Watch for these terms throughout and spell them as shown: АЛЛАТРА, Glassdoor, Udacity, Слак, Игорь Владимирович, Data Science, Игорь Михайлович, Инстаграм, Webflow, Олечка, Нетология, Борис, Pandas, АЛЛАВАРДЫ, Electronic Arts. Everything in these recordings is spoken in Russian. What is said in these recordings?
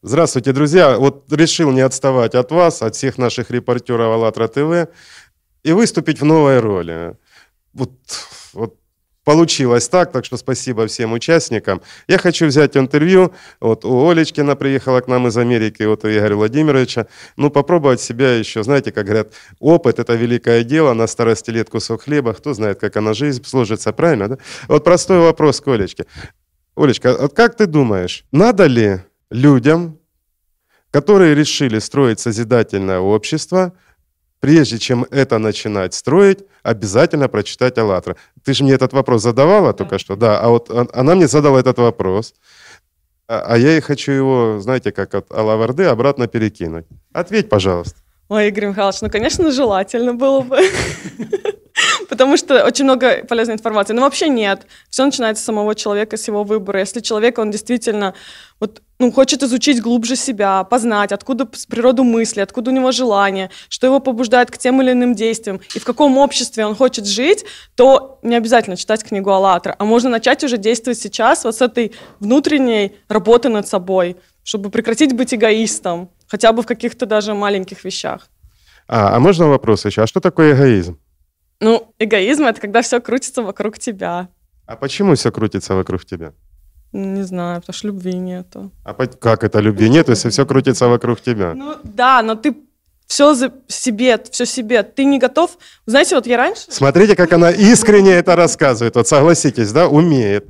Здравствуйте, друзья. Вот решил не отставать от вас, от всех наших репортеров АЛЛАТРА ТВ и выступить в новой роли. Вот получилось так что спасибо всем участникам. Я хочу взять интервью. Вот у Олечки, она приехала к нам из Америки, вот у Игоря Владимировича. Ну, попробовать себя еще. Знаете, как говорят, опыт – это великое дело, на старости лет кусок хлеба. Кто знает, как она жизнь сложится, правильно, да? Вот простой вопрос к Олечке. Олечка, вот как ты думаешь, надо ли людям, которые решили строить созидательное общество, прежде чем это начинать строить, обязательно прочитать «АЛЛАТРА»? Ты же мне этот вопрос задавала только что, да, а вот она мне задала этот вопрос, а я и хочу его, знаете, как от «АЛЛАВАРДЫ» обратно перекинуть. Ответь, пожалуйста. Ой, Игорь Михайлович, ну, конечно, желательно было бы. Потому что очень много полезной информации. Но вообще нет. Все начинается с самого человека, с его выбора. Если человек, он действительно хочет изучить глубже себя, познать, откуда природу мысли, откуда у него желание, что его побуждает к тем или иным действиям, и в каком обществе он хочет жить, то не обязательно читать книгу «АЛЛАТРА», а можно начать уже действовать сейчас вот с этой внутренней работы над собой, чтобы прекратить быть эгоистом, хотя бы в каких-то даже маленьких вещах. А можно вопрос еще? А что такое эгоизм? Ну, эгоизм – это когда все крутится вокруг тебя. А почему все крутится вокруг тебя? Не знаю, потому что любви нету. А как это любви нету, если все крутится вокруг тебя? Ну да, но ты все себе. Ты не готов. Знаете, вот я раньше... Смотрите, как она искренне это рассказывает. Вот согласитесь, да, умеет.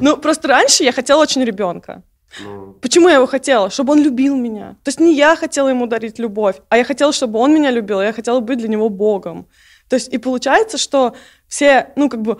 Ну, просто раньше я хотела очень ребенка. Почему я его хотела? Чтобы он любил меня. То есть не я хотела ему дарить любовь, а я хотела, чтобы он меня любил, я хотела быть для него Богом. То есть и получается, что все,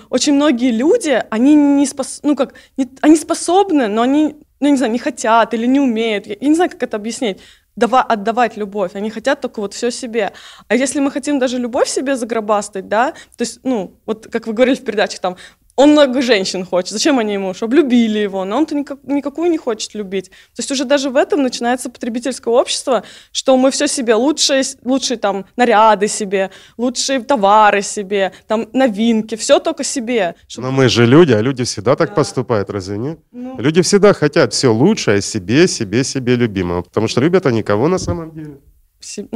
очень многие люди, они они способны, но они, не хотят или не умеют. Я не знаю, как это объяснить. Отдавать любовь. Они хотят только вот все себе. А если мы хотим даже любовь себе заграбастать, да, то есть, вот как вы говорили в передачах, там, он много женщин хочет. Зачем они ему? Чтобы любили его. Но он-то никакую не хочет любить. То есть уже даже в этом начинается потребительское общество, что мы все себе лучшие там наряды себе, лучшие товары себе, там новинки, все только себе. Чтобы... Но мы же люди, а люди всегда так поступают, разве не? Люди всегда хотят все лучшее себе любимого, потому что любят они кого на самом деле? Себя,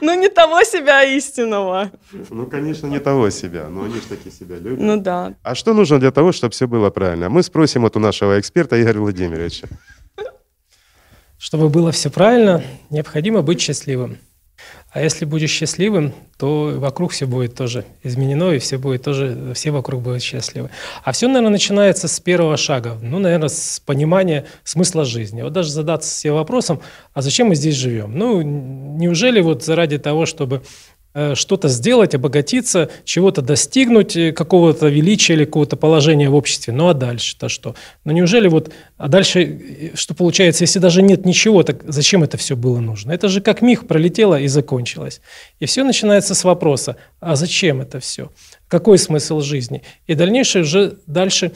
не того себя истинного. Ну, конечно, не того себя, но они же таки себя любят. Ну да. А что нужно для того, чтобы все было правильно? Мы спросим у нашего эксперта Игоря Владимировича. Чтобы было все правильно, необходимо быть счастливым. А если будешь счастливым, то вокруг все будет тоже изменено, и все вокруг будут счастливы. А все, наверное, начинается с первого шага, наверное, с понимания смысла жизни. Вот даже задаться себе вопросом, а зачем мы здесь живем? Неужели заради того, чтобы что-то сделать, обогатиться, чего-то достигнуть, какого-то величия или какого-то положения в обществе. А дальше-то что? Неужели а дальше, что получается, если даже нет ничего, так зачем это все было нужно? Это же как миг пролетело и закончилось. И все начинается с вопроса, а зачем это все? Какой смысл жизни? И дальнейший уже дальше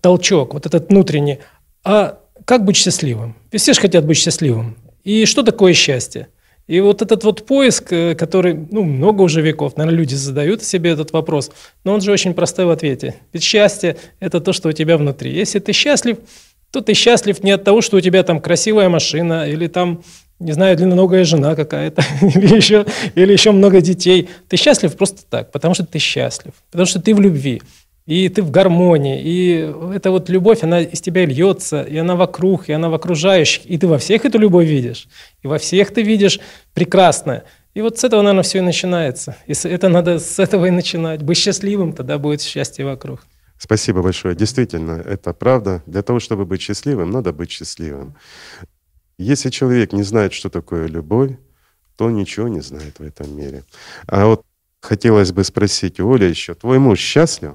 толчок, вот этот внутренний. А как быть счастливым? Все же хотят быть счастливым. И что такое счастье? И этот поиск, который, много уже веков, наверное, люди задают себе этот вопрос, но он же очень простой в ответе. Ведь счастье – это то, что у тебя внутри. Если ты счастлив, то ты счастлив не от того, что у тебя там красивая машина, или там, не знаю, длинноногая жена какая-то, или еще много детей. Ты счастлив просто так, потому что ты счастлив, потому что ты в любви. И ты в гармонии, и эта любовь, она из тебя льется, и она вокруг, и она в окружающих, и ты во всех эту любовь видишь, и во всех ты видишь прекрасное. И с этого, наверное, все и начинается. И надо с этого и начинать. Быть счастливым, тогда будет счастье вокруг. Спасибо большое. Действительно, это правда. Для того, чтобы быть счастливым, надо быть счастливым. Если человек не знает, что такое любовь, то он ничего не знает в этом мире. А хотелось бы спросить у Оли еще, твой муж счастлив?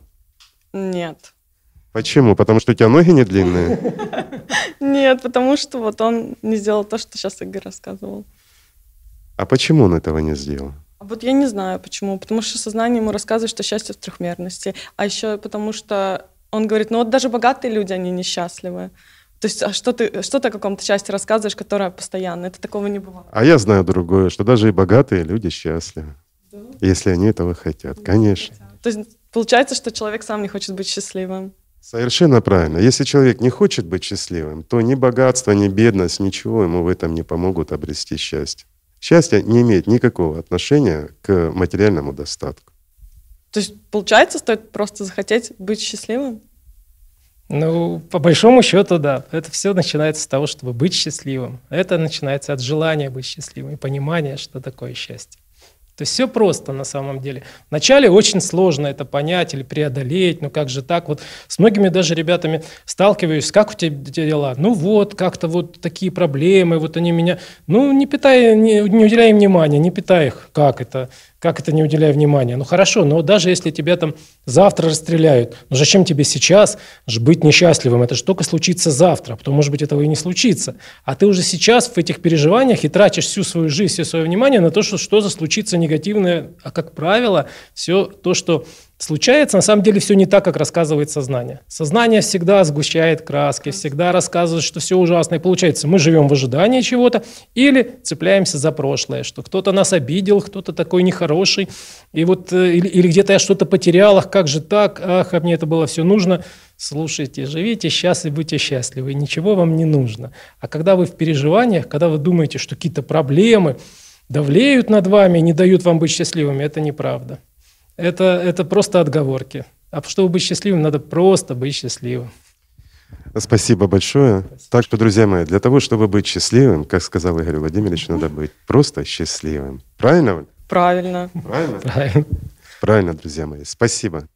Нет. Почему? Потому что у тебя ноги не длинные? Нет, потому что он не сделал то, что сейчас Игорь рассказывал. А почему он этого не сделал? Я не знаю почему. Потому что сознание ему рассказывает, что счастье в трехмерности. А еще потому что он говорит, даже богатые люди, они несчастливы. То есть что ты о каком-то счастье рассказываешь, которое постоянно? Это такого не бывает. А я знаю другое, что даже и богатые люди счастливы. Да? Если они этого хотят, конечно. То есть получается, что человек сам не хочет быть счастливым. Совершенно правильно. Если человек не хочет быть счастливым, то ни богатство, ни бедность, ничего ему в этом не помогут обрести счастье. Счастье не имеет никакого отношения к материальному достатку. То есть, получается, стоит просто захотеть быть счастливым? Ну, по большому счету, да. Это все начинается с того, чтобы быть счастливым. Это начинается от желания быть счастливым и понимания, что такое счастье. То есть все просто на самом деле. Вначале очень сложно это понять или преодолеть, ну как же так? Вот с многими даже ребятами сталкиваюсь, как у тебя дела? Ну вот, как-то вот такие проблемы, вот они меня... Ну не уделяй им внимания, не питай их. Как это? Как это не уделяя внимания? Ну хорошо, но даже если тебя там завтра расстреляют, ну зачем тебе сейчас быть несчастливым? Это же только случится завтра, потом, может быть, этого и не случится. А ты уже сейчас в этих переживаниях и тратишь всю свою жизнь, все свое внимание на то, что случится негативное. А как правило, все то, что случается, на самом деле все не так, как рассказывает сознание. Сознание всегда сгущает краски, всегда рассказывает, что все ужасно. И получается, мы живем в ожидании чего-то или цепляемся за прошлое, что кто-то нас обидел, кто-то такой нехороший, и вот, или где-то я что-то потерял, ах, как же так, ах, а мне это было все нужно. Слушайте, живите сейчас и будьте счастливы, ничего вам не нужно. А когда вы в переживаниях, когда вы думаете, что какие-то проблемы давлеют над вами, не дают вам быть счастливыми, это неправда. Это просто отговорки. А чтобы быть счастливым, надо просто быть счастливым. Спасибо большое. Спасибо. Так что, друзья мои, для того, чтобы быть счастливым, как сказал Игорь Владимирович, надо быть просто счастливым. Правильно? Правильно. Правильно, друзья мои. Спасибо.